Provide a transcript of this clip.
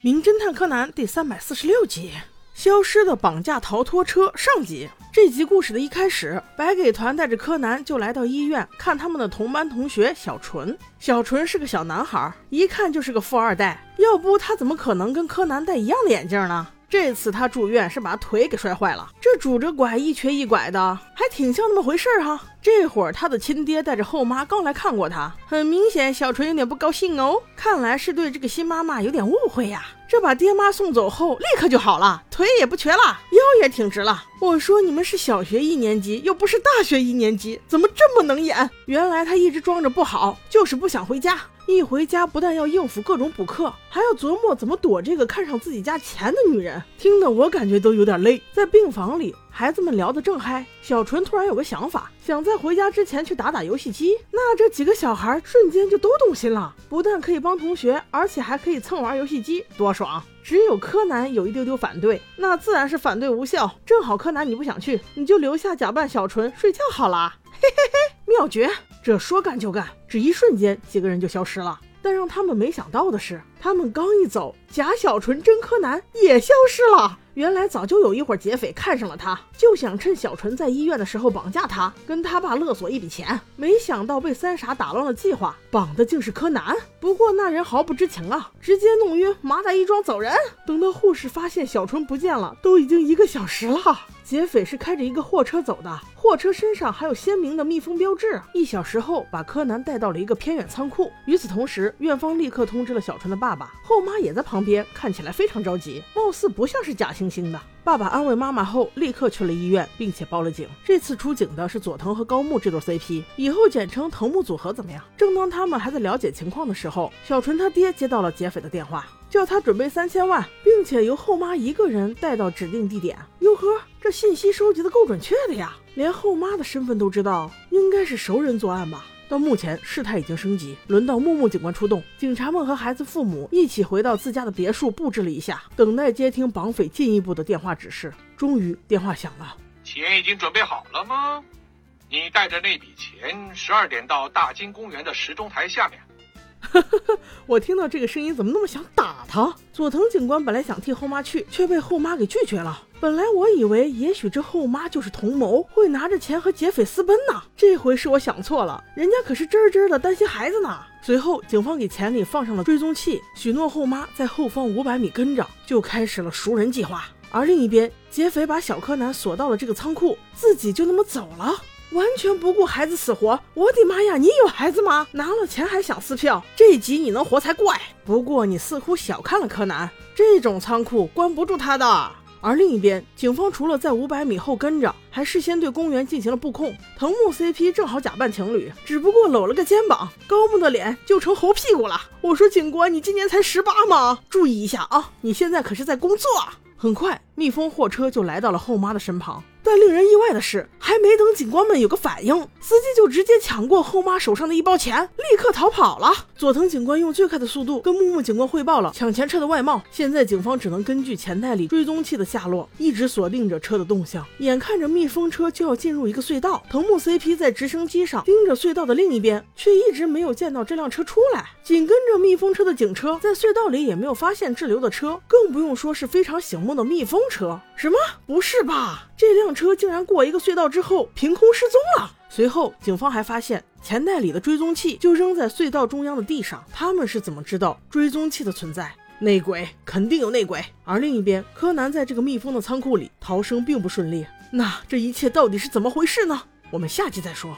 名侦探柯南第346集消失的绑架逃脱车上集。这集故事的一开始，白给团带着柯南就来到医院看他们的同班同学小纯。小纯是个小男孩，一看就是个富二代，要不他怎么可能跟柯南戴一样的眼镜呢？这次他住院是把腿给摔坏了，这拄着拐一瘸一拐的，还挺像那么回事哈。这会儿他的亲爹带着后妈刚来看过他，很明显小纯有点不高兴哦，看来是对这个新妈妈有点误会呀。这把爹妈送走后立刻就好了，腿也不瘸了，腰也挺直了。我说你们是小学一年级又不是大学一年级，怎么这么能演？原来他一直装着不好，就是不想回家，一回家不但要应付各种补课，还要琢磨怎么躲这个看上自己家钱的女人，听得我感觉都有点累。在病房里孩子们聊得正嗨，小纯突然有个想法，想在回家之前去打打游戏机。那这几个小孩瞬间就都动心了，不但可以帮同学，而且还可以蹭玩游戏机，多爽。只有柯南有一丢丢反对，那自然是反对无效。正好柯南你不想去，你就留下假扮小纯睡觉好了，嘿嘿嘿，妙绝。这说干就干，只一瞬间几个人就消失了。但让他们没想到的是，他们刚一走，假小纯真柯南也消失了。原来早就有一伙劫匪看上了他，就想趁小纯在医院的时候绑架他，跟他爸勒索一笔钱，没想到被三傻打乱了计划，绑的竟是柯南。不过那人毫不知情啊，直接弄晕麻袋一装走人。等到护士发现小纯不见了，都已经1个小时了。劫匪是开着一个货车走的，货车身上还有鲜明的蜜蜂标志。1小时后把柯南带到了一个偏远仓库，与此同时院方立刻通知了小纯的爸爸，后妈也在旁边，看起来非常着急，貌似不像是假惺惺的。爸爸安慰妈妈后立刻去了医院，并且报了警。这次出警的是佐藤和高木这对 CP， 以后简称藤木组合怎么样？正当他们还在了解情况的时候，小纯他爹接到了劫匪的电话，叫他准备3000万，并且由后妈一个人带到指定地点。哟呵，这信息收集的够准确的呀，连后妈的身份都知道，应该是熟人作案吧。到目前事态已经升级，轮到木木警官出动，警察们和孩子父母一起回到自家的别墅布置了一下，等待接听绑匪进一步的电话指示。终于电话响了，钱已经准备好了吗？你带着那笔钱12点到大金公园的时钟台下面。我听到这个声音怎么那么想打他？佐藤警官本来想替后妈去，却被后妈给拒绝了。本来我以为也许这后妈就是同谋，会拿着钱和劫匪私奔呢，这回是我想错了，人家可是真真的担心孩子呢。随后警方给钱里放上了追踪器，许诺后妈在后方500米跟着，就开始了熟人计划。而另一边劫匪把小柯南锁到了这个仓库，自己就那么走了，完全不顾孩子死活。我的妈呀，你有孩子吗？拿了钱还想撕票，这集你能活才怪。不过你似乎小看了柯南，这种仓库关不住他的。而另一边警方除了在500米后跟着，还事先对公园进行了布控。藤木 CP 正好假扮情侣，只不过搂了个肩膀，高木的脸就成猴屁股了。我说警官，你今年才18吗？注意一下啊，你现在可是在工作。很快蜜蜂货车就来到了后妈的身旁，但令人意外的是，还没等警官们有个反应，司机就直接抢过后妈手上的一包钱，立刻逃跑了。佐藤警官用最快的速度跟木木警官汇报了抢钱车的外貌，现在警方只能根据钱袋里追踪器的下落，一直锁定着车的动向。眼看着蜜蜂车就要进入一个隧道，藤木 CP 在直升机上盯着隧道的另一边，却一直没有见到这辆车出来。紧跟着蜜蜂车的警车在隧道里也没有发现滞留的车，更不用说是非常醒目的蜜蜂车。什么？不是吧，这辆车竟然过一个隧道之后凭空失踪了。随后警方还发现钱袋里的追踪器就扔在隧道中央的地上，他们是怎么知道追踪器的存在？内鬼，肯定有内鬼。而另一边柯南在这个密封的仓库里逃生并不顺利，那这一切到底是怎么回事呢？我们下集再说。